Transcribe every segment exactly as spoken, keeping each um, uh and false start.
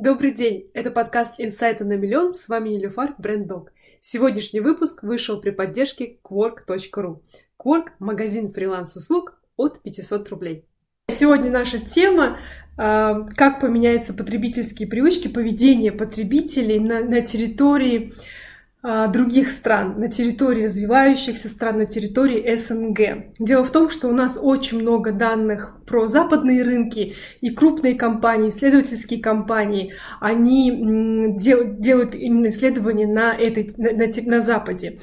Добрый день! Это подкаст «Инсайты на миллион». С вами Нилюфар Брендок. Сегодняшний выпуск вышел при поддержке кворк точка ру. Kwork – магазин фриланс-услуг от пятьсот рублей. Сегодня наша тема – как поменяются потребительские привычки, поведение потребителей на, на территории других стран, на территории развивающихся стран, на территории эс эн гэ. Дело в том, что у нас очень много данных про западные рынки, и крупные компании, исследовательские компании, они дел- делают именно исследования на, этой, на, на, на Западе.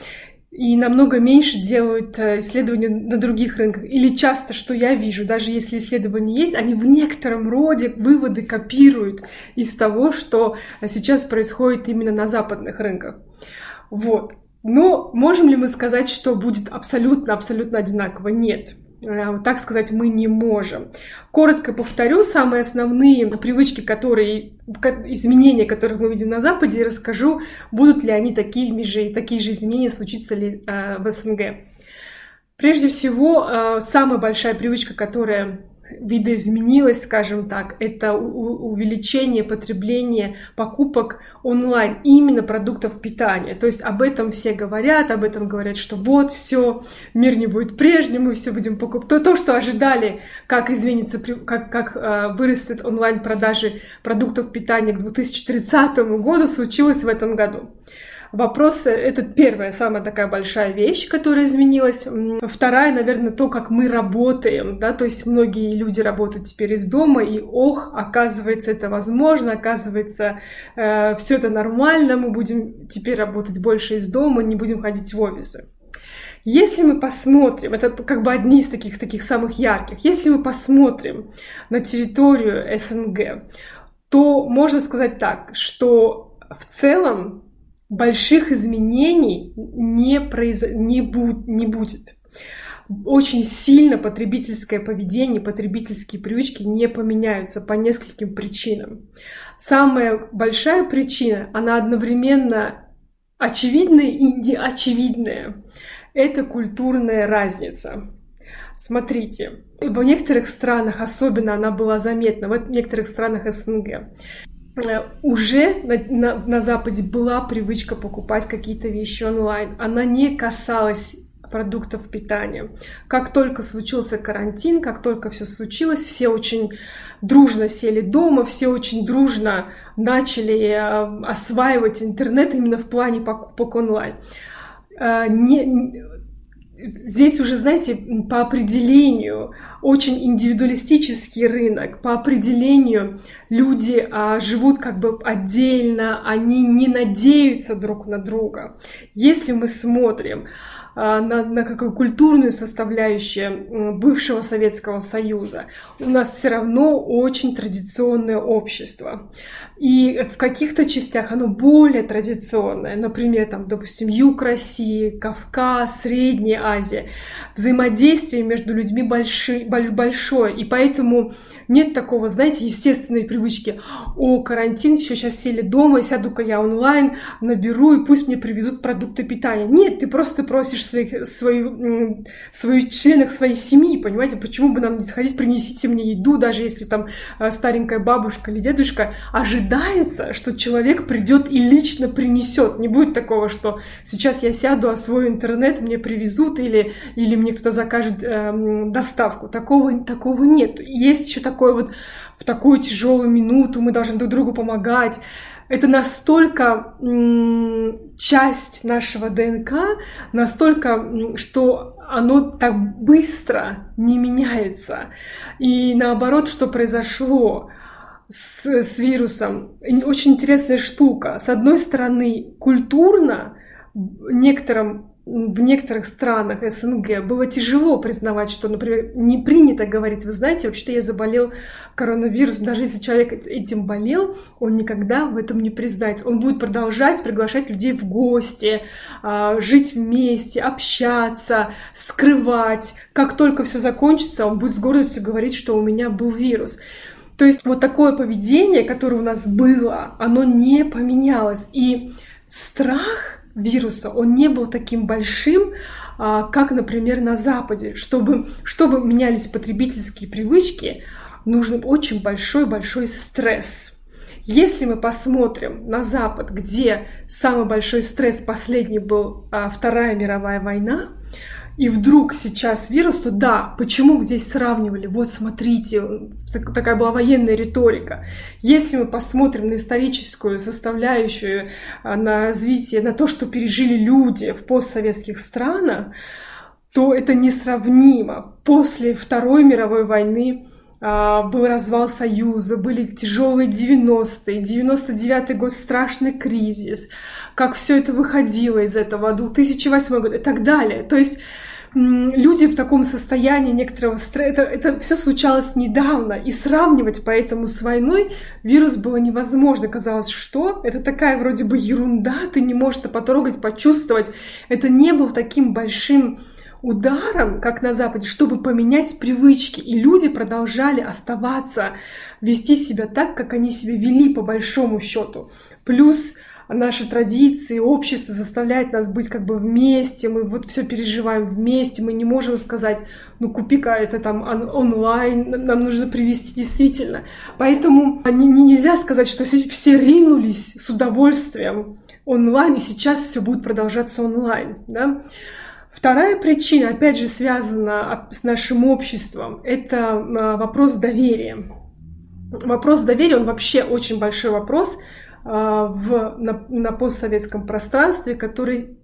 И намного меньше делают исследования на других рынках. Или часто, что я вижу, даже если исследования есть, они в некотором роде выводы копируют из того, что сейчас происходит именно на западных рынках. Вот. Но можем ли мы сказать, что будет абсолютно-абсолютно одинаково? Нет. Так сказать мы не можем. Коротко повторю самые основные привычки, которые, изменения, которых мы видим на Западе, и расскажу, будут ли они такими же, такие же изменения, случится ли э, в эс эн гэ. Прежде всего, э, самая большая привычка, которая видоизменилась, скажем так, это у- увеличение потребления покупок онлайн, именно продуктов питания. То есть об этом все говорят, об этом говорят, что вот все, мир не будет прежним, мы все будем покупать. То, то что ожидали, как изменится, как, как э, вырастет онлайн-продажи продуктов питания к две тысячи тридцатому году, случилось в этом году. Вопрос, это первая, самая такая большая вещь, которая изменилась. Вторая, наверное, то, как мы работаем, да, то есть многие люди работают теперь из дома, и ох, оказывается, это возможно, оказывается, э, все это нормально, мы будем теперь работать больше из дома, не будем ходить в офисы. Если мы посмотрим, это как бы одни из таких, таких самых ярких, если мы посмотрим на территорию эс эн гэ, то можно сказать так, что в целом больших изменений не, произ... не, буд... не будет. Очень сильно потребительское поведение, потребительские привычки не поменяются по нескольким причинам. Самая большая причина, она одновременно очевидная и неочевидная. Это культурная разница. Смотрите, в некоторых странах, особенно она была заметна, в некоторых странах эс эн гэ, уже на, на, на Западе была привычка покупать какие-то вещи онлайн. Она не касалась продуктов питания. Как только случился карантин, как только все случилось, все очень дружно сели дома, все очень дружно начали осваивать интернет именно в плане покупок онлайн. Не... Здесь уже, знаете, по определению очень индивидуалистический рынок, по определению люди а, живут как бы отдельно, они не надеются друг на друга. Если мы смотрим а, на, на какую культурную составляющую бывшего Советского Союза, у нас все равно очень традиционное общество. И в каких-то частях оно более традиционное, например, там, допустим, Юг России, Кавказ, Средняя Азия. Взаимодействие между людьми большие, большое, и поэтому нет такого, знаете, естественной привычки. О, карантин, все, сейчас сели дома, сяду-ка я онлайн, наберу, и пусть мне привезут продукты питания. Нет, ты просто просишь своих, своих, своих членов своей семьи, понимаете, почему бы нам не сходить, принесите мне еду, даже если там старенькая бабушка или дедушка, ожидается, что человек придет и лично принесет. Не будет такого, что сейчас я сяду, освою интернет, мне привезут, или, или мне кто-то закажет э, доставку. Такого, такого нет. Есть еще такое вот, в такую тяжелую минуту мы должны друг другу помогать. Это настолько м- часть нашего ДНК, настолько, м- что оно так быстро не меняется. И наоборот, что произошло с, с вирусом, очень интересная штука. С одной стороны, культурно некоторым в некоторых странах эс эн гэ было тяжело признавать, что, например, не принято говорить, вы знаете, вообще-то я заболел коронавирусом. Даже если человек этим болел, он никогда в этом не признается. Он будет продолжать приглашать людей в гости, жить вместе, общаться, скрывать. Как только все закончится, он будет с гордостью говорить, что у меня был вирус. То есть вот такое поведение, которое у нас было, оно не поменялось. И страх вируса, он не был таким большим, как, например, на Западе. Чтобы, чтобы менялись потребительские привычки, нужен очень большой-большой стресс. Если мы посмотрим на Запад, где самый большой стресс последний был а, Вторая мировая война, и вдруг сейчас вирус, то да, почему здесь сравнивали? Вот смотрите, такая была военная риторика. Если мы посмотрим на историческую составляющую, на развитие, на то, что пережили люди в постсоветских странах, то это несравнимо. После Второй мировой войны был развал Союза, были тяжелые девяностые, девяносто девятый год, страшный кризис, как все это выходило из этого, две тысячи восьмой год и так далее. То есть люди в таком состоянии некоторого стресса, это, это все случалось недавно, и сравнивать поэтому с войной вирус было невозможно. Казалось, что это такая вроде бы ерунда, ты не можешь это потрогать, почувствовать. Это не был таким большим ударом, как на Западе, чтобы поменять привычки. И люди продолжали оставаться, вести себя так, как они себя вели, по большому счету. Плюс наши традиции, общество заставляет нас быть как бы вместе, мы вот все переживаем вместе, мы не можем сказать, ну купи-ка это там он- онлайн, нам нужно привезти действительно. Поэтому нельзя сказать, что все ринулись с удовольствием онлайн, и сейчас все будет продолжаться онлайн, да? Вторая причина, опять же, связана с нашим обществом, это вопрос доверия. Вопрос доверия, он вообще очень большой вопрос в, на, на постсоветском пространстве, который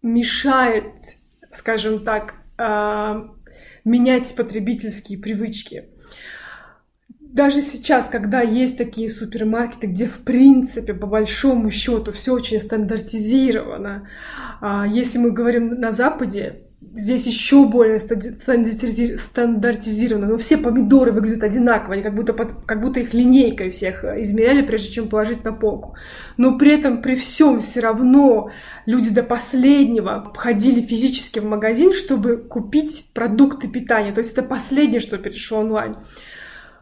мешает, скажем так, менять потребительские привычки. Даже сейчас, когда есть такие супермаркеты, где, в принципе, по большому счету все очень стандартизировано, если мы говорим на Западе, здесь еще более стандартизировано, но все помидоры выглядят одинаково, они как будто, под, как будто их линейкой всех измеряли, прежде чем положить на полку. Но при этом, при всем, все равно люди до последнего ходили физически в магазин, чтобы купить продукты питания, то есть это последнее, что перешло онлайн.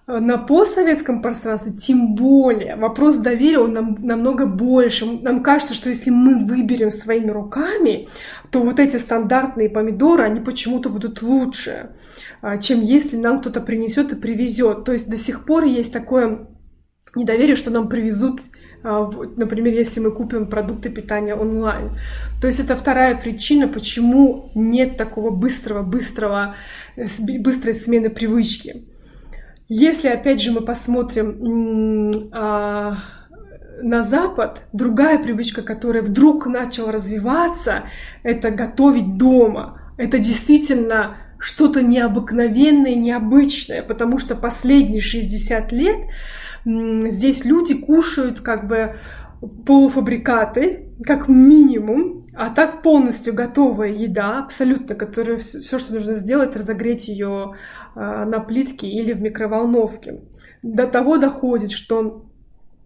На постсоветском пространстве тем более вопрос доверия он нам намного больше. Нам кажется, что если мы выберем своими руками, то вот эти стандартные помидоры, они почему-то будут лучше, чем если нам кто-то принесет и привезет. То есть до сих пор есть такое недоверие, что нам привезут, например, если мы купим продукты питания онлайн. То есть это вторая причина, почему нет такого быстрого, быстрого, быстрой смены привычки. Если, опять же, мы посмотрим а, на Запад, другая привычка, которая вдруг начала развиваться, это готовить дома. Это действительно что-то необыкновенное, необычное, потому что последние шестьдесят лет м, здесь люди кушают как бы полуфабрикаты, как минимум, а так полностью готовая еда, абсолютно, которую все, что нужно сделать, разогреть ее на плитке или в микроволновке. До того доходит, что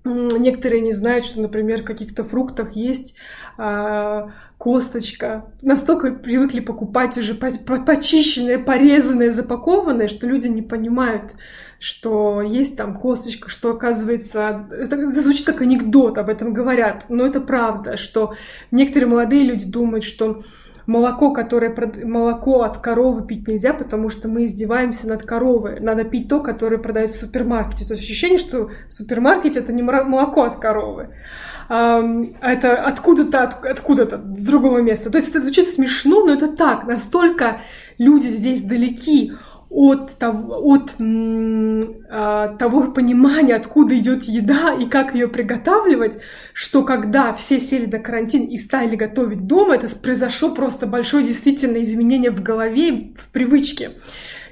некоторые не знают, что, например, в каких-то фруктах есть косточка. Настолько привыкли покупать уже почищенные, порезанные, запакованные, что люди не понимают, что есть там косточка, что оказывается... Это, это звучит как анекдот, об этом говорят, но это правда, что некоторые молодые люди думают, что молоко, которое, молоко от коровы пить нельзя, потому что мы издеваемся над коровой. Надо пить то, которое продают в супермаркете. То есть ощущение, что супермаркет — это не молоко от коровы, а это откуда-то, откуда-то, с другого места. То есть это звучит смешно, но это так. Настолько люди здесь далеки от того, от, от того понимания, откуда идет еда и как ее приготавливать, что когда все сели на карантин и стали готовить дома, это произошло просто большое действительно изменение в голове, в привычке.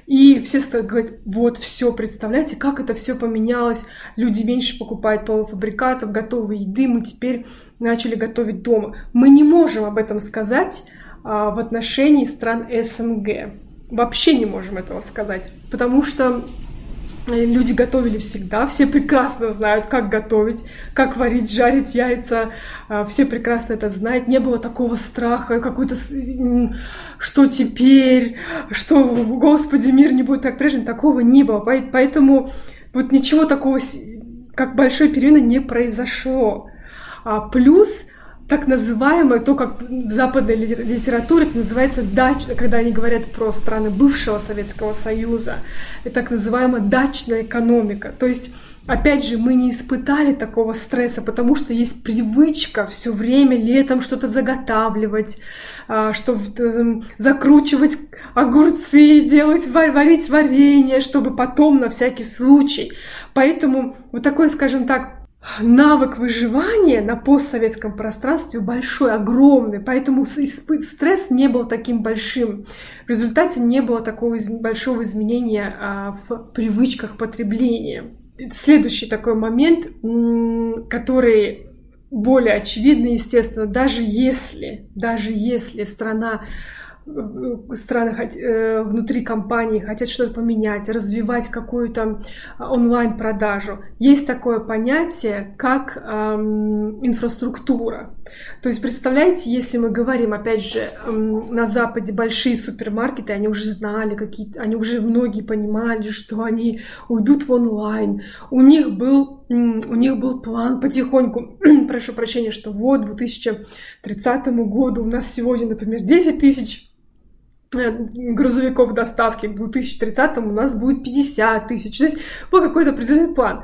И все стали говорить, вот все, представляете, как это все поменялось, люди меньше покупают полуфабрикатов, готовой еды, мы теперь начали готовить дома. Мы не можем об этом сказать а, в отношении стран эс эн гэ. Вообще не можем этого сказать, потому что люди готовили всегда, все прекрасно знают, как готовить, как варить, жарить яйца, все прекрасно это знают, не было такого страха, какой-то, что теперь, что, господи, мир не будет так прежним, такого не было, поэтому вот ничего такого, как большой перемены, не произошло. Плюс так называемое, то, как в западной литературе это называется дачное, когда они говорят про страны бывшего Советского Союза, это так называемая дачная экономика. То есть, опять же, мы не испытали такого стресса, потому что есть привычка все время летом что-то заготавливать, что закручивать огурцы, делать, варить варенье, чтобы потом на всякий случай. Поэтому вот такой, скажем так, навык выживания на постсоветском пространстве большой, огромный, поэтому стресс не был таким большим. В результате не было такого большого изменения в привычках потребления. Следующий такой момент, который более очевидный, естественно, даже если, даже если страна страны внутри компании хотят что-то поменять, развивать какую-то онлайн-продажу. Есть такое понятие, как эм, инфраструктура. То есть, представляете, если мы говорим, опять же, эм, на Западе большие супермаркеты, они уже знали, какие-то, они уже многие понимали, что они уйдут в онлайн. У них был, эм, у них был план потихоньку, прошу прощения, что вот к две тысячи тридцатому году у нас сегодня, например, десять тысяч грузовиков доставки, к две тысячи тридцатому у нас будет пятьдесят тысяч. То есть был какой-то определенный план,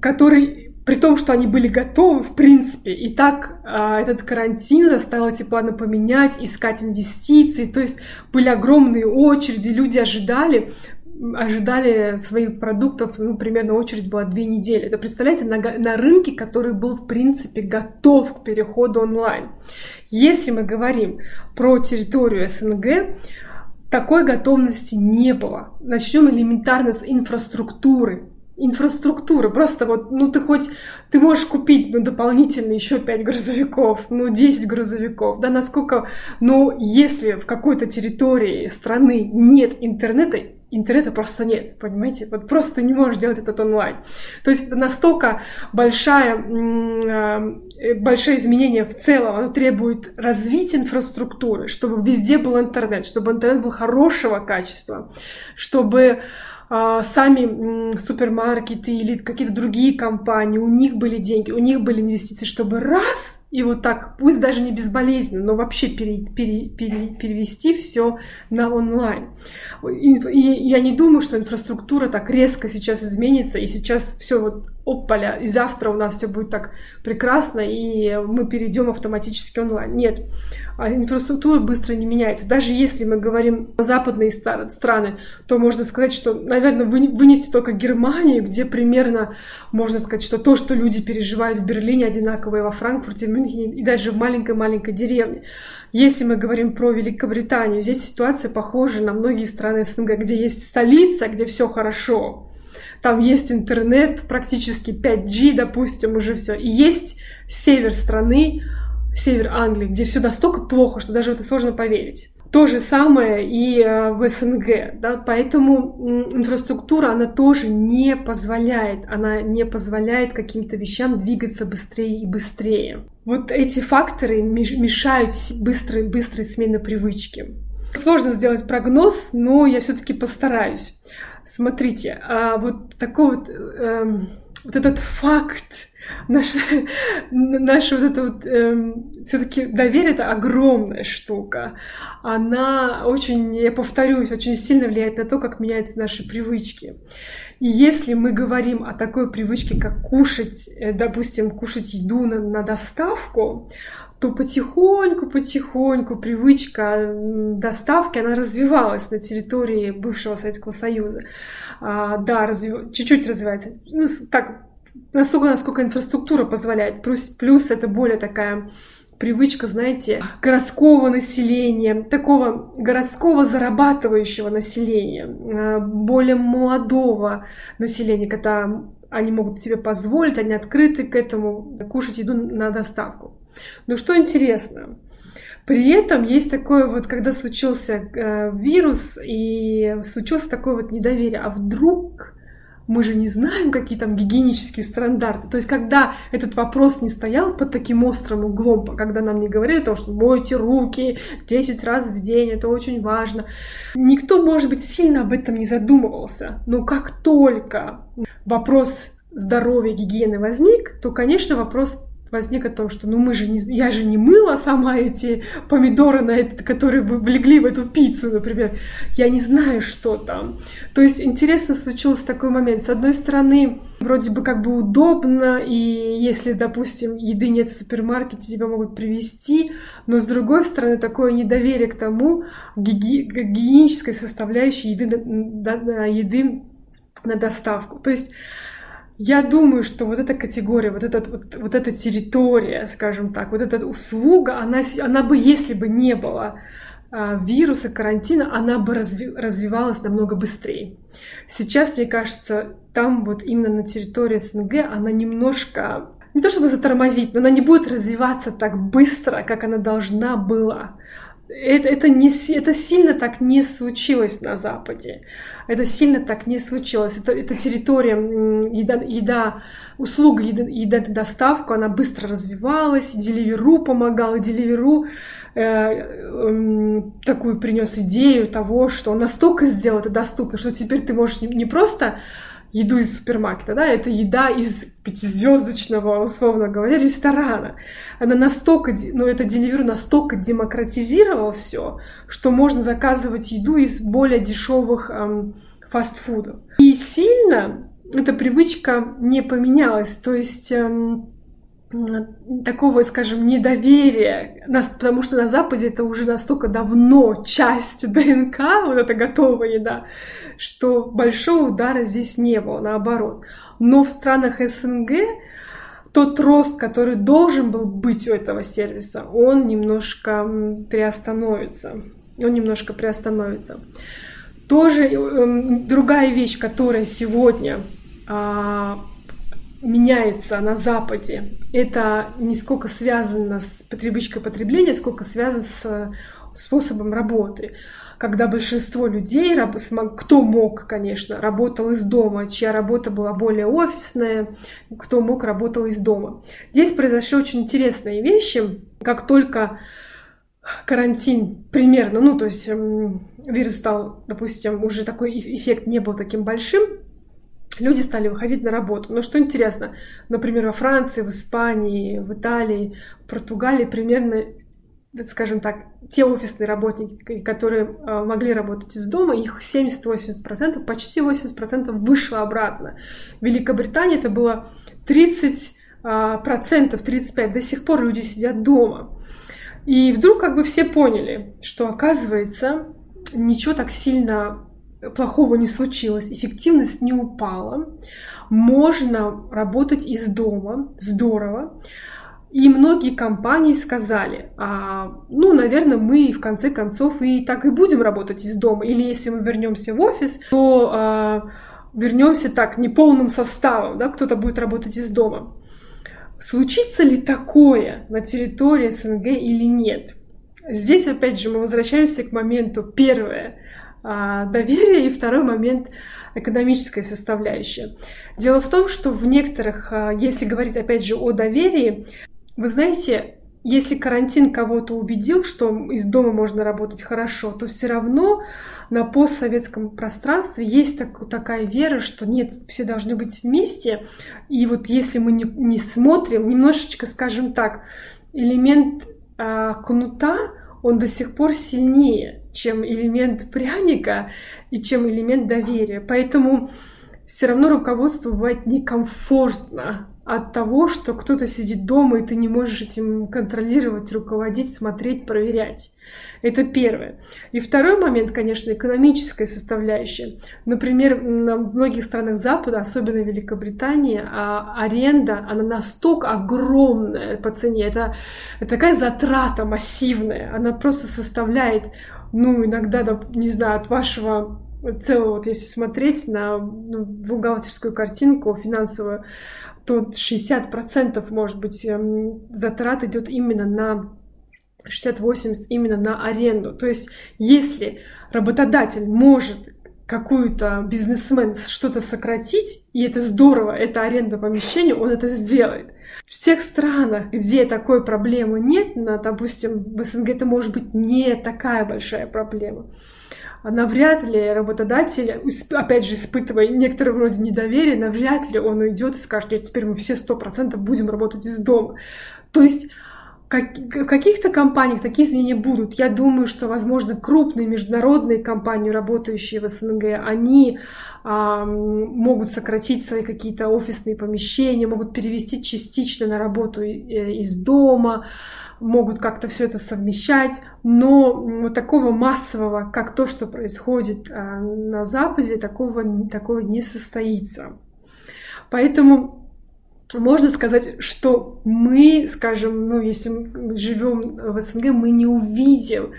который, при том, что они были готовы, в принципе, и так этот карантин заставил эти планы поменять, искать инвестиции, то есть были огромные очереди, люди ожидали, ожидали своих продуктов, ну, примерно очередь была две недели. Это, представляете, на, на рынке, который был, в принципе, готов к переходу онлайн. Если мы говорим про территорию СНГ, такой готовности не было. Начнем элементарно с инфраструктуры. Инфраструктура. Просто вот, ну, ты хоть, ты можешь купить, ну, дополнительно еще пять грузовиков, ну, десять грузовиков, да, насколько, но если в какой-то территории страны нет интернета, интернета просто нет, понимаете, вот просто ты не можешь делать этот онлайн. То есть настолько большая, большое изменение в целом, оно требует развития инфраструктуры, чтобы везде был интернет, чтобы интернет был хорошего качества, чтобы сами супермаркеты или какие-то другие компании, у них были деньги, у них были инвестиции, чтобы раз и вот так, пусть даже не безболезненно, но вообще пере, пере, пере, перевести все на онлайн. И, и я не думаю, что инфраструктура так резко сейчас изменится, и сейчас все вот опаля, и завтра у нас все будет так прекрасно, и мы перейдем автоматически онлайн. Нет, инфраструктура быстро не меняется. Даже если мы говорим о западные страны, то можно сказать, что, наверное, вынести только Германию, где примерно можно сказать, что то, что люди переживают в Берлине, одинаково и во Франкфурте, и даже в маленькой-маленькой деревне. Если мы говорим про Великобританию, здесь ситуация похожа на многие страны СНГ, где есть столица, где все хорошо. Там есть интернет, практически пять джи, допустим, уже все. И есть север страны, север Англии, где все настолько плохо, что даже в это сложно поверить. То же самое и в СНГ, да? Поэтому инфраструктура, она тоже не позволяет, она не позволяет каким-то вещам двигаться быстрее и быстрее. Вот эти факторы мешают быстрой, быстрой смене привычки. Сложно сделать прогноз, но я все-таки постараюсь. Смотрите, вот такой вот, вот этот факт, наше, наше вот это вот, э, все-таки доверие — это огромная штука. Она очень, я повторюсь, очень сильно влияет на то, как меняются наши привычки. И если мы говорим о такой привычке, как кушать, допустим, кушать еду на, на доставку, то потихоньку-потихоньку привычка доставки, она развивалась на территории бывшего Советского Союза. А, да, развив... чуть-чуть развивается. Ну, так, Насколько, насколько инфраструктура позволяет. Плюс, плюс это более такая привычка, знаете, городского населения, такого городского зарабатывающего населения, более молодого населения, когда они могут себе позволить, они открыты к этому, кушать еду на доставку. Но что интересно, при этом есть такое вот, когда случился вирус и случилось такое вот недоверие, а вдруг... Мы же не знаем, какие там гигиенические стандарты. То есть, когда этот вопрос не стоял под таким острым углом, когда нам не говорили о том, что мойте руки десять раз в день, это очень важно, никто, может быть, сильно об этом не задумывался. Но как только вопрос здоровья, гигиены возник, то, конечно, вопрос возникло то, что ну мы же не, я же не мыла сама эти помидоры, на этот, которые влегли в эту пиццу, например. Я не знаю, что там. То есть интересно случился такой момент. С одной стороны, вроде бы как бы удобно, и если, допустим, еды нет в супермаркете, тебя могут привезти, но с другой стороны, такое недоверие к тому, гиги- гигиенической составляющей еды, да, да, еды на доставку. То есть я думаю, что вот эта категория, вот, этот, вот, вот эта территория, скажем так, вот эта услуга, она, она бы, если бы не было а, вируса, карантина, она бы разви, развивалась намного быстрее. Сейчас, мне кажется, там вот именно на территории СНГ она немножко, не то чтобы затормозить, но она не будет развиваться так быстро, как она должна была. Это, это, не, это сильно так не случилось на Западе. Это сильно так не случилось. Это, это территория, еда, еда услуга, еда, еда доставку, она быстро развивалась. Deliveroo помогал, Deliveroo э, э, такую принес идею того, что он настолько сделал это доступно, что теперь ты можешь не, не просто еду из супермаркета, да, это еда из пятизвездочного, условно говоря, ресторана. Она настолько, ну, это Deliveroo настолько демократизировал все, что можно заказывать еду из более дешевых эм, фастфудов. И сильно эта привычка не поменялась, то есть эм, такого, скажем, недоверия, потому что на Западе это уже настолько давно часть ДНК, вот эта готовая еда, что большого удара здесь не было, наоборот. Но в странах СНГ тот рост, который должен был быть у этого сервиса, он немножко приостановится. Он немножко приостановится. Тоже другая вещь, которая сегодня меняется на Западе, это не сколько связано с привычкой потребления, сколько связано с способом работы. Когда большинство людей, кто мог, конечно, работал из дома, чья работа была более офисная, кто мог, работал из дома. Здесь произошли очень интересные вещи. Как только карантин примерно, ну то есть вирус стал, допустим, уже такой эффект не был таким большим, люди стали выходить на работу. Но что интересно, например, во Франции, в Испании, в Италии, в Португалии примерно, скажем так, те офисные работники, которые могли работать из дома, их семьдесят-восемьдесят процентов, почти восемьдесят процентов вышло обратно. В Великобритании это было тридцать процентов, тридцать пять процентов. До сих пор люди сидят дома. И вдруг как бы все поняли, что, оказывается, ничего так сильно плохого не случилось, эффективность не упала, можно работать из дома, здорово. И многие компании сказали, а, ну, наверное, мы в конце концов и так и будем работать из дома, или если мы вернемся в офис, то а, вернемся так, не полным составом, да, кто-то будет работать из дома. Случится ли такое на территории СНГ или нет? Здесь, опять же, мы возвращаемся к моменту первое. Доверие и второй момент – экономическая составляющая. Дело в том, что в некоторых, если говорить опять же о доверии, вы знаете, если карантин кого-то убедил, что из дома можно работать хорошо, то все равно на постсоветском пространстве есть так, такая вера, что нет, все должны быть вместе. И вот если мы не, не смотрим, немножечко, скажем так, элемент а, кнута, он до сих пор сильнее, чем элемент пряника и чем элемент доверия. Поэтому все равно руководству бывает некомфортно от того, что кто-то сидит дома, и ты не можешь этим контролировать, руководить, смотреть, проверять. Это первое. И второй момент, конечно, экономическая составляющая. Например, на многих странах Запада, особенно в Великобритании, аренда, она настолько огромная по цене. Это, это такая затрата массивная. Она просто составляет, ну, иногда, не знаю, от вашего целого, вот если смотреть на бухгалтерскую картинку финансовую, то шестьдесят процентов, может быть, затрат идет именно на шестьдесят-восемьдесят процентов именно на аренду. То есть, если работодатель может какую-то бизнесмен что-то сократить, и это здорово, это аренда помещения, он это сделает. В всех странах, где такой проблемы нет, на, допустим, в СНГ это может быть не такая большая проблема. Навряд ли работодатель, опять же, испытывая некоторое вроде недоверие, навряд ли он уйдет и скажет, что теперь мы все сто процентов будем работать из дома. То есть как, в каких-то компаниях такие изменения будут. Я думаю, что, возможно, крупные международные компании, работающие в СНГ, они а, могут сократить свои какие-то офисные помещения, могут перевести частично на работу из дома, могут как-то все это совмещать, но вот такого массового, как то, что происходит на Западе, такого, такого не состоится. Поэтому можно сказать, что мы, скажем, ну, если живем в СНГ, мы не увидим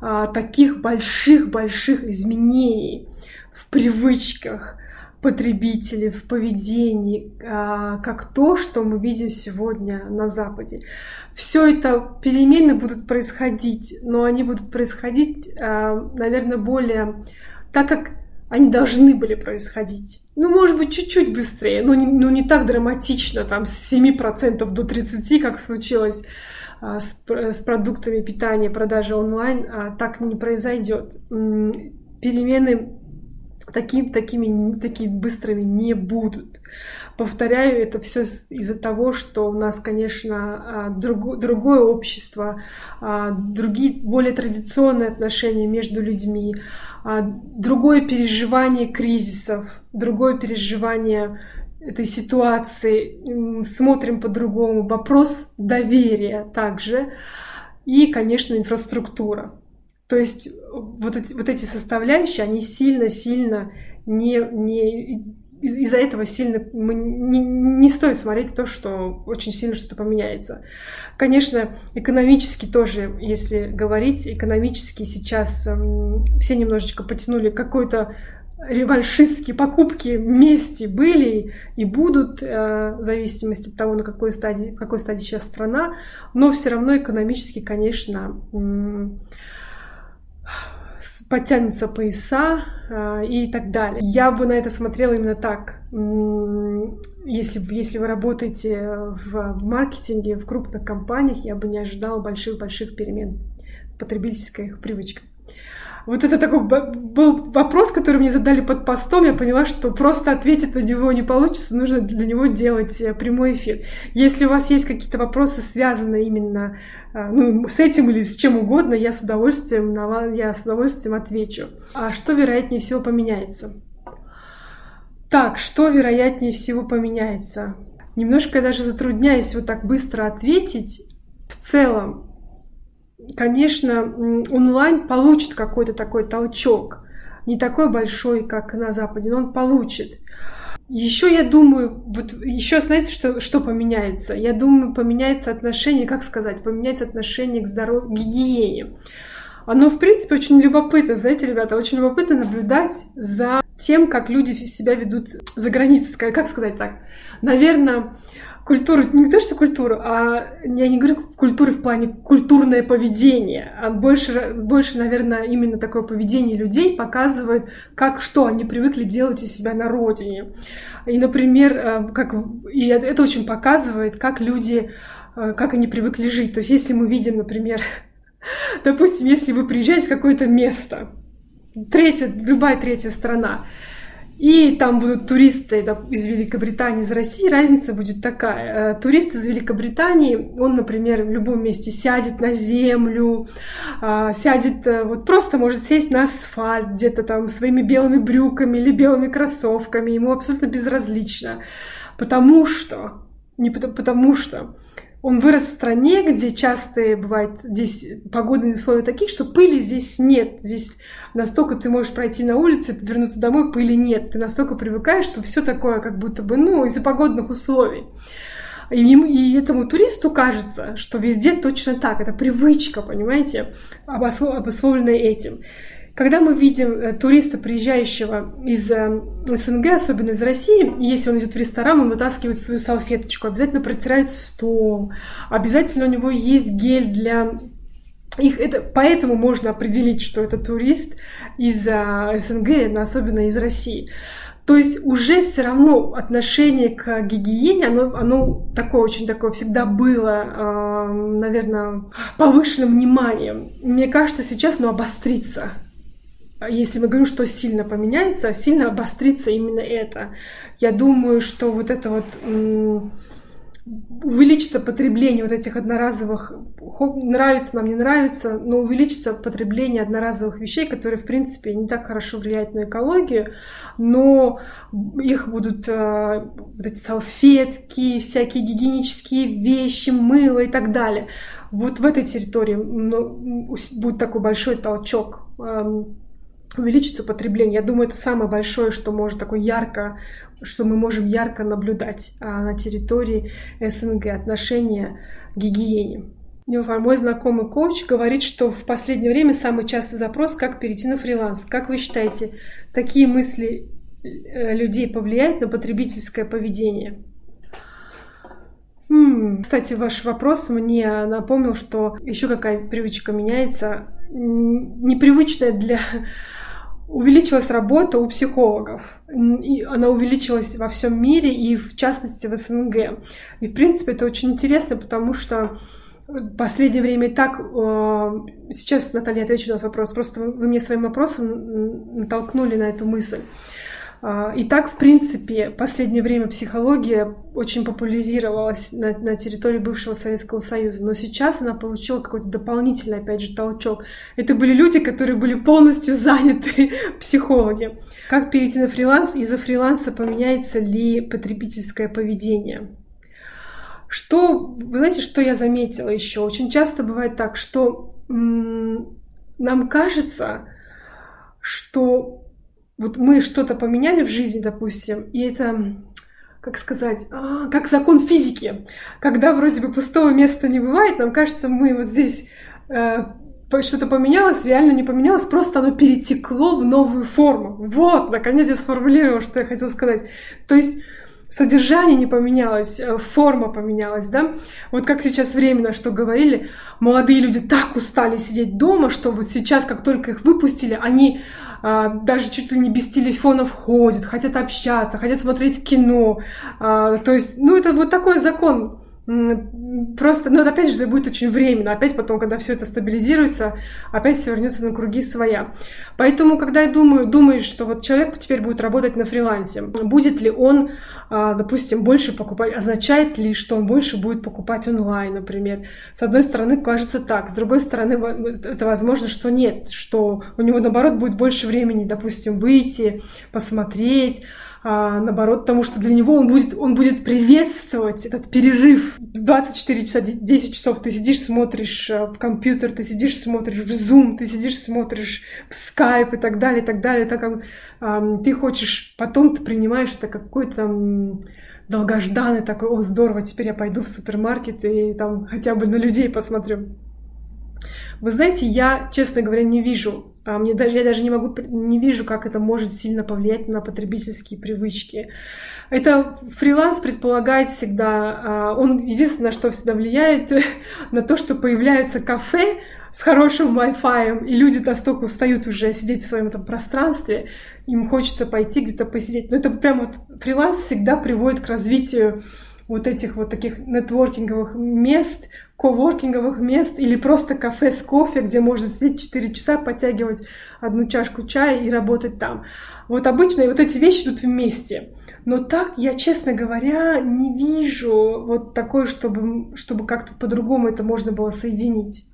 а, таких больших-больших изменений в привычках потребителей, в поведении, как то, что мы видим сегодня на Западе. Все это перемены будут происходить, но они будут происходить, наверное, более так, как они должны были происходить. Ну, может быть, чуть-чуть быстрее, но не, но не так драматично, там, с семь процентов до тридцати процентов, как случилось с, с продуктами питания, продажи онлайн, так не произойдет. Перемены Таким, такими, такими быстрыми не будут. Повторяю, это все из-за того, что у нас, конечно, друг, другое общество, другие, более традиционные отношения между людьми, другое переживание кризисов, другое переживание этой ситуации. Смотрим по-другому. Вопрос доверия также. И, конечно, инфраструктура. То есть вот эти, вот эти составляющие, они сильно-сильно не, не из- из-за этого сильно мы, не, не стоит смотреть то, что очень сильно что-то поменяется. Конечно, экономически тоже, если говорить, экономически сейчас э, все немножечко потянули какой-то реваншистские покупки вместе были и будут, э, в зависимости от того, на какой стадии, в какой стадии сейчас страна, но все равно экономически, конечно, э, подтянутся пояса э, и так далее. Я бы на это смотрела именно так. Если, если вы работаете в, в маркетинге, в крупных компаниях, я бы не ожидала больших-больших перемен в потребительских привычках. Вот это такой был вопрос, который мне задали под постом. Я поняла, что просто ответить на него не получится. Нужно для него делать прямой эфир. Если у вас есть какие-то вопросы, связанные именно ну, с этим или с чем угодно, я с удовольствием, я с удовольствием отвечу. А что вероятнее всего поменяется? Так, что вероятнее всего поменяется? Немножко я даже затрудняюсь вот так быстро ответить. В целом, конечно, онлайн получит какой-то такой толчок, не такой большой, как на Западе, но он получит. Еще я думаю, вот еще знаете, что, что поменяется? Я думаю, поменяется отношение, как сказать, поменяется отношение к здоровью, к гигиене. Оно, в принципе, очень любопытно, знаете, ребята, очень любопытно наблюдать за тем, как люди себя ведут за границей, как сказать так. Наверное, культуру, не то что культуру, а я не говорю культуры в плане культурное поведение, а больше, больше, наверное, именно такое поведение людей показывает, как что они привыкли делать у себя на родине. И, например, как, и это очень показывает, как люди, как они привыкли жить. То есть если мы видим, например, допустим, если вы приезжаете в какое-то место, третья, любая третья страна, и там будут туристы из Великобритании, из России, разница будет такая. Турист из Великобритании, он, например, в любом месте сядет на землю, сядет, вот просто может сесть на асфальт где-то там своими белыми брюками или белыми кроссовками, ему абсолютно безразлично, потому что, не потому, потому что, он вырос в стране, где часто бывают здесь погодные условия такие, что пыли здесь нет. Здесь настолько ты можешь пройти на улице, вернуться домой, пыли нет. Ты настолько привыкаешь, что все такое как будто бы, ну, из-за погодных условий. И, и этому туристу кажется, что везде точно так. Это привычка, понимаете, обусловленная этим. Когда мы видим туриста, приезжающего из СНГ, особенно из России, если он идет в ресторан, он вытаскивает свою салфеточку, обязательно протирает стол, обязательно у него есть гель для Их это, поэтому можно определить, что это турист из эс эн гэ, особенно из России. То есть уже все равно отношение к гигиене, оно, оно такое, очень такое всегда было, наверное, повышенным вниманием. Мне кажется, сейчас оно обострится. Если мы говорим, что сильно поменяется, сильно обострится именно это. Я думаю, что вот это вот м- увеличится потребление вот этих одноразовых, нравится нам, не нравится, но увеличится потребление одноразовых вещей, которые, в принципе, не так хорошо влияют на экологию, но их будут э, вот эти салфетки, всякие гигиенические вещи, мыло и так далее. Вот в этой территории ну, будет такой большой толчок. Э, увеличится потребление. Я думаю, это самое большое, что может такое ярко, что мы можем ярко наблюдать а, на территории эс эн гэ, отношение к гигиене. Нилюфар, мой знакомый коуч говорит, что в последнее время самый частый запрос, как перейти на фриланс. Как вы считаете, такие мысли людей повлияют на потребительское поведение? М-м. Кстати, ваш вопрос мне напомнил, что еще какая привычка меняется, непривычная для... Увеличилась работа у психологов, и она увеличилась во всем мире и в частности в эс эн гэ. И в принципе это очень интересно, потому что в последнее время и так... Сейчас, Наталья, отвечу на вопрос, просто вы мне своим вопросом натолкнули на эту мысль. И так, в принципе, в последнее время психология очень популяризировалась на, на территории бывшего Советского Союза, но сейчас она получила какой-то дополнительный, опять же, толчок. Это были люди, которые были полностью заняты психологи. Как перейти на фриланс? Из-за фриланса поменяется ли потребительское поведение? Что, вы знаете, что я заметила еще? Очень часто бывает так, что м- нам кажется, что... Вот мы что-то поменяли в жизни, допустим, и это, как сказать, как закон физики. Когда вроде бы пустого места не бывает, нам кажется, мы вот здесь э, что-то поменялось, реально не поменялось, просто оно перетекло в новую форму. Вот, наконец я сформулировала, что я хотела сказать. То есть содержание не поменялось, форма поменялась, да? Вот как сейчас временно, что говорили, молодые люди так устали сидеть дома, что вот сейчас, как только их выпустили, они... даже чуть ли не без телефонов ходят, хотят общаться, хотят смотреть кино. То есть, ну, это вот такой закон. Просто, ну, опять же, это будет очень временно. Опять потом, когда все это стабилизируется, опять все вернется на круги своя. Поэтому, когда я думаю, думаю, что вот человек теперь будет работать на фрилансе, будет ли он, допустим, больше покупать, означает ли, что он больше будет покупать онлайн, например. С одной стороны, кажется так. С другой стороны, это возможно, что нет, что у него, наоборот, будет больше времени, допустим, выйти, посмотреть. А, наоборот, потому что для него он будет, он будет приветствовать этот перерыв. двадцать четыре часа, десять часов ты сидишь, смотришь в компьютер, ты сидишь, смотришь в Zoom, ты сидишь, смотришь в Skype и так далее, и так далее. Так как а, ты хочешь, потом ты принимаешь это какой-то долгожданный такой, о, здорово, теперь я пойду в супермаркет и там хотя бы на людей посмотрю. Вы знаете, я, честно говоря, не вижу... Мне даже, я даже не могу, не вижу, как это может сильно повлиять на потребительские привычки. Это фриланс предполагает всегда, он единственное, что всегда влияет, на то, что появляются кафе с хорошим Wi-Fi, и люди настолько устают уже сидеть в своем этом пространстве, им хочется пойти где-то посидеть. Но это прям вот фриланс всегда приводит к развитию вот этих вот таких нетворкинговых мест, коворкинговых мест или просто кафе с кофе, где можно сидеть четыре часа, подтягивать одну чашку чая и работать там. Вот обычно вот эти вещи идут вместе. Но так я, честно говоря, не вижу вот такое, чтобы, чтобы как-то по-другому это можно было соединить.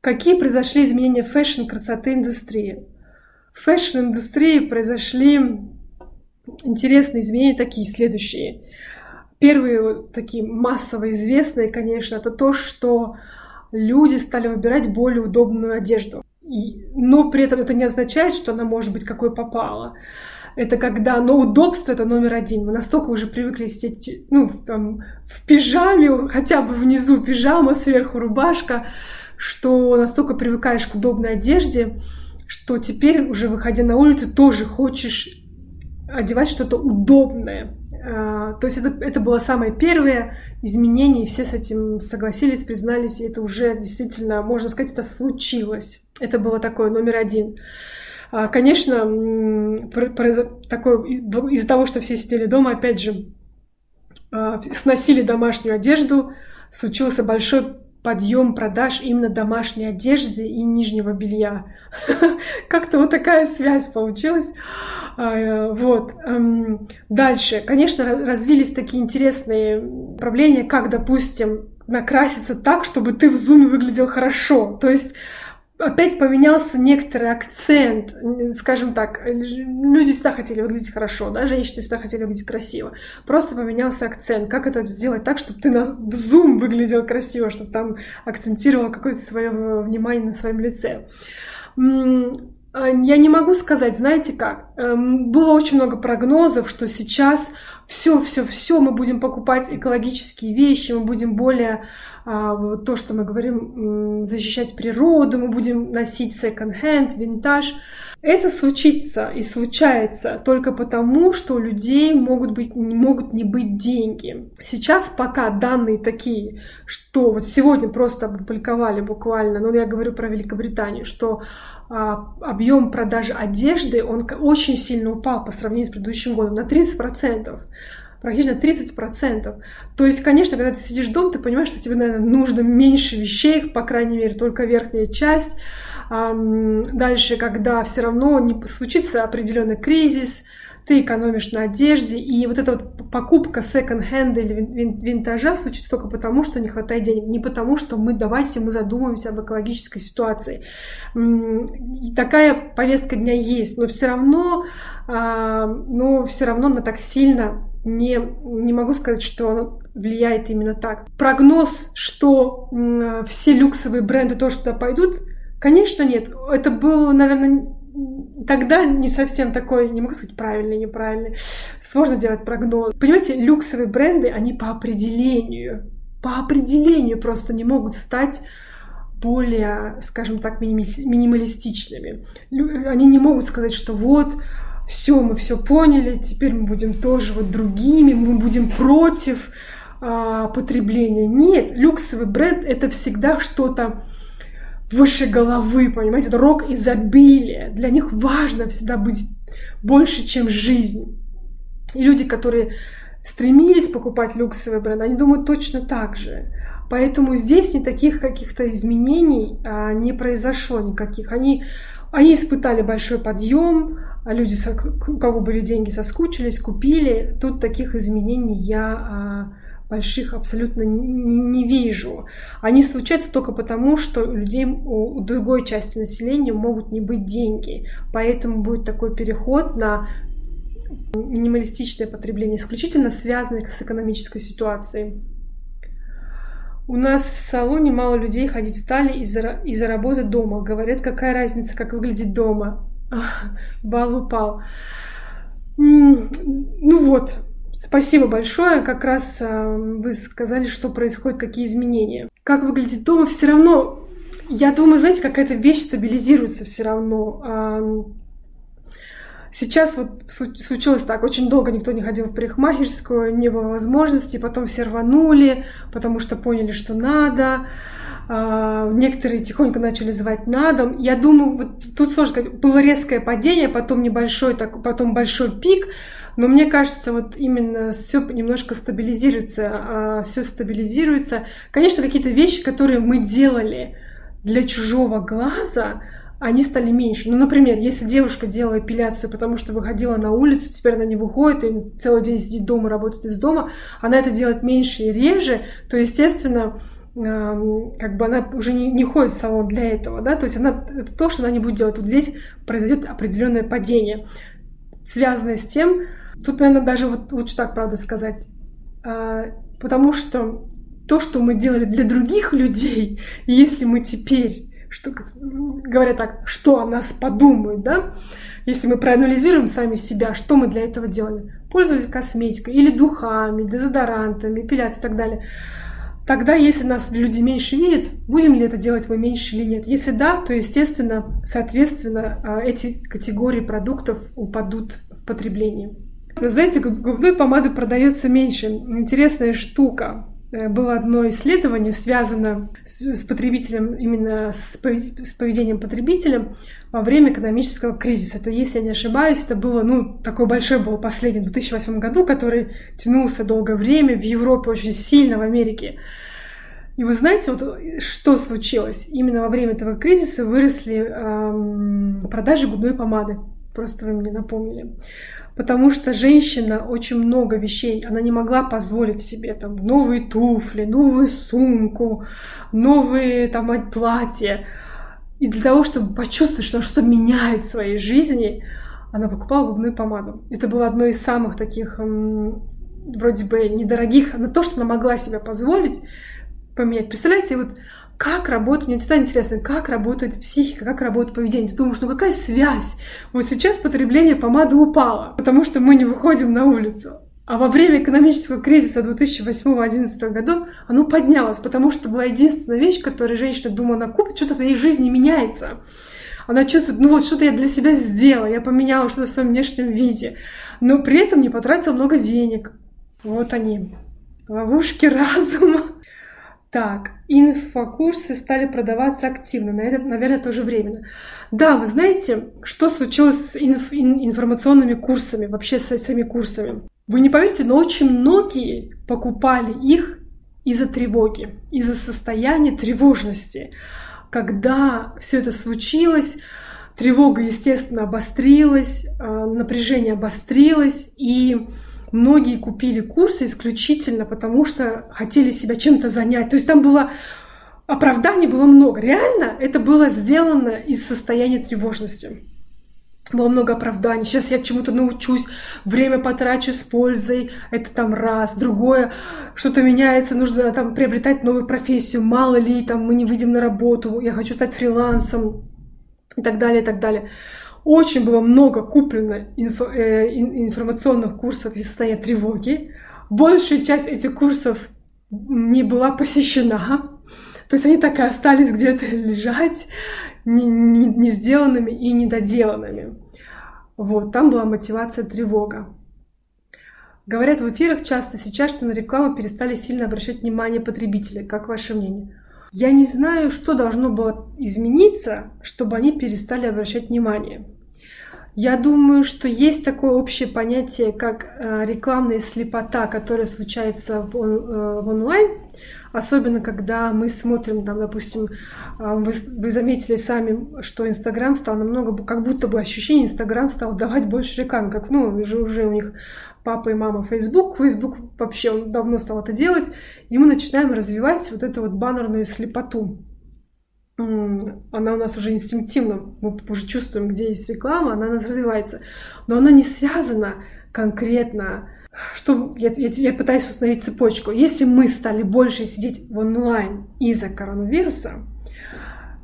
Какие произошли изменения в фэшн-красоты индустрии? В фэшн-индустрии произошли интересные изменения такие, следующие. Первые такие массово известные, конечно, это то, что люди стали выбирать более удобную одежду. Но при этом это не означает, что она может быть какой попала. Это когда... Но удобство — это номер один. Мы настолько уже привыкли сидеть, ну, там, в пижаме, хотя бы внизу пижама, сверху рубашка, что настолько привыкаешь к удобной одежде, что теперь, уже выходя на улицу, тоже хочешь одевать что-то удобное. То есть это, это было самое первое изменение, и все с этим согласились, признались, и это уже действительно, можно сказать, это случилось. Это было такое номер один. Конечно, такое, из-за того, что все сидели дома, опять же, сносили домашнюю одежду, случился большой подъем продаж именно домашней одежды и нижнего белья. Как-то вот такая связь получилась. Вот. Дальше. Конечно, развились такие интересные направления, как, допустим, накраситься так, чтобы ты в Zoom выглядел хорошо. То есть опять поменялся некоторый акцент. Скажем так, люди всегда хотели выглядеть хорошо, да, женщины всегда хотели выглядеть красиво. Просто поменялся акцент. Как это сделать так, чтобы ты на в Zoom выглядел красиво, чтобы там акцентировал какое-то свое внимание на своем лице. Я не могу сказать, знаете как, было очень много прогнозов, что сейчас все-все-все мы будем покупать экологические вещи, мы будем более, то, что мы говорим, защищать природу, мы будем носить секонд-хенд, винтаж. Это случится и случается только потому, что у людей могут быть, могут не быть деньги. Сейчас пока данные такие, что вот сегодня просто опубликовали буквально, ну я говорю про Великобританию, что объем продажи одежды, он очень сильно упал по сравнению с предыдущим годом, на тридцать процентов, практически на тридцать процентов. То есть, конечно, когда ты сидишь дома, ты понимаешь, что тебе, наверное, нужно меньше вещей, по крайней мере, только верхняя часть. Дальше, когда все равно не случится определенный кризис, ты экономишь на одежде, и вот эта вот покупка секонд-хенда или винтажа случится только потому, что не хватает денег, не потому, что мы давайте мы задумаемся об экологической ситуации. И такая повестка дня есть, но все равно, но все равно она так сильно не, не могу сказать, что она влияет именно так. Прогноз, что все люксовые бренды тоже туда пойдут, конечно, нет. Это было, наверное, тогда не совсем такой, не могу сказать правильный, неправильный, сложно делать прогноз. Понимаете, люксовые бренды, они по определению, по определению просто не могут стать более, скажем так, минималистичными. Они не могут сказать, что вот, все, мы все поняли, теперь мы будем тоже вот другими, мы будем против а, потребления. Нет, люксовый бренд — это всегда что-то выше головы, понимаете, это рок изобилия. Для них важно всегда быть больше, чем жизнь. И люди, которые стремились покупать люксовые бренды, они думают точно так же. Поэтому здесь не таких каких-то изменений а, не произошло никаких. Они, они испытали большой подъем, а люди, у кого были деньги, соскучились, купили. Тут таких изменений я... А, больших абсолютно не, не вижу. Они случаются только потому, что у людей, у другой части населения могут не быть деньги. Поэтому будет такой переход на минималистичное потребление, исключительно связанное с экономической ситуацией. У нас в салоне мало людей ходить стали из-за, из-за работы дома. Говорят, какая разница, как выглядеть дома. Бал упал. Ну вот. Спасибо большое. Как раз вы сказали, что происходит, какие изменения. Как выглядит дома, все равно, я думаю, знаете, какая-то вещь стабилизируется все равно. Сейчас вот случилось так, очень долго никто не ходил в парикмахерскую, не было возможности, потом все рванули, потому что поняли, что надо. Некоторые тихонько начали звать на дом. Я думаю, вот тут сложно сказать, было резкое падение, потом небольшой, так, потом большой пик. Но мне кажется, вот именно все немножко стабилизируется, все стабилизируется. Конечно, какие-то вещи, которые мы делали для чужого глаза, они стали меньше. Ну, например, если девушка делала эпиляцию, потому что выходила на улицу, теперь она не выходит и целый день сидит дома, работает из дома, она это делает меньше и реже, то, естественно, как бы она уже не, не ходит в салон для этого, да, то есть она, это то, что она не будет делать. Вот здесь произойдет определенное падение, связанное с тем, тут, наверное, даже вот лучше так, правда, сказать, потому что то, что мы делали для других людей, если мы теперь, что, говоря так, что о нас подумают, да, если мы проанализируем сами себя, что мы для этого делали, пользовались косметикой или духами, дезодорантами, эпиляцией и так далее, тогда, если нас люди меньше видят, будем ли это делать мы меньше или нет? Если да, то, естественно, соответственно, эти категории продуктов упадут в потреблении. Вы знаете, губной помады продается меньше. Интересная штука. Было одно исследование, связано с потребителем, именно с поведением потребителя во время экономического кризиса. Это, если я не ошибаюсь, это было, ну, такой большой был последний, в две тысячи восьмом году, который тянулся долгое время, в Европе очень сильно, в Америке. И вы знаете, вот что случилось? Именно во время этого кризиса выросли эм, продажи губной помады. Просто вы мне напомнили. Потому что женщина очень много вещей, она не могла позволить себе там новые туфли, новую сумку, новые там платья. И для того, чтобы почувствовать, что она что-то меняет в своей жизни, она покупала губную помаду. Это было одно из самых таких, вроде бы, недорогих, на то, что она могла себе позволить поменять. Представляете, вот как работает, мне всегда интересно, как работает психика, как работает поведение. Ты думаешь, ну какая связь? Вот сейчас потребление помады упало, потому что мы не выходим на улицу. А во время экономического кризиса две тысячи восьмого-две тысячи одиннадцатого году оно поднялось, потому что была единственная вещь, которую женщина думала, она купит, что-то в ее жизни меняется. Она чувствует, ну вот, что-то я для себя сделала, я поменяла что-то в своем внешнем виде, но при этом не потратила много денег. Вот они, ловушки разума. Так, инфокурсы стали продаваться активно, наверное, тоже временно. Да, вы знаете, что случилось с инф- информационными курсами, вообще с самими курсами? Вы не поверите, но очень многие покупали их из-за тревоги, из-за состояния тревожности. Когда все это случилось, тревога, естественно, обострилась, напряжение обострилось, и... Многие купили курсы исключительно потому, что хотели себя чем-то занять. То есть там было оправданий было много. Реально это было сделано из состояния тревожности. Было много оправданий. Сейчас я чему-то научусь, время потрачу с пользой. Это там раз. Другое, что-то меняется, нужно там приобретать новую профессию. Мало ли, там мы не выйдем на работу, я хочу стать фрилансом и так далее, и так далее. Очень было много куплено инфо, э, информационных курсов из состояния тревоги. Большая часть этих курсов не была посещена. То есть они так и остались где-то лежать, не, не, не сделанными и недоделанными. Вот, там была мотивация тревога. Говорят в эфирах часто сейчас, что на рекламу перестали сильно обращать внимание потребителей. Как ваше мнение? Я не знаю, что должно было измениться, чтобы они перестали обращать внимание. Я думаю, что есть такое общее понятие, как рекламная слепота, которая случается в, он, в онлайн, особенно когда мы смотрим, там, допустим, вы, вы заметили сами, что Instagram стал намного, как будто бы ощущение, Instagram стал давать больше рекламы, как, ну, уже, уже у них папа и мама Facebook, Facebook вообще он давно стал это делать, и мы начинаем развивать вот эту вот баннерную слепоту. Она у нас уже инстинктивно, мы уже чувствуем, где есть реклама, она у нас развивается, но она не связана конкретно. Что я, я, я пытаюсь установить цепочку. Если мы стали больше сидеть в онлайн из-за коронавируса,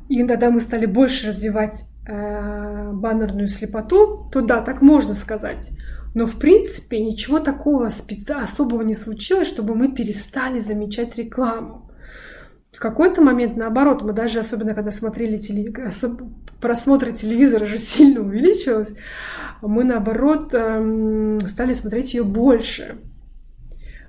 и тогда мы стали больше развивать э, баннерную слепоту, то да, так можно сказать. Но в принципе ничего такого специ... особого не случилось, чтобы мы перестали замечать рекламу. В какой-то момент, наоборот, мы даже, особенно когда смотрели телевизор, особ... просмотры телевизора же сильно увеличилось, мы, наоборот, эм, стали смотреть ее больше.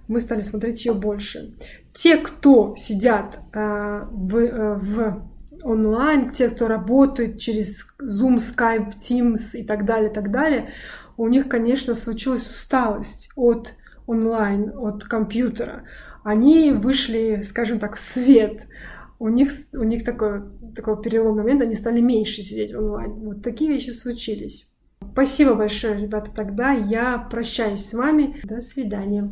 Мы стали смотреть ее больше. Те, кто сидят э, в, э, в онлайн, те, кто работает через Zoom, Skype, Teams и так далее, так далее, у них, конечно, случилась усталость от онлайн, от компьютера. Они вышли, скажем так, в свет. У них, у них такой, такой переломный момент, они стали меньше сидеть онлайн. Вот такие вещи случились. Спасибо большое, ребята. Тогда я прощаюсь с вами. До свидания.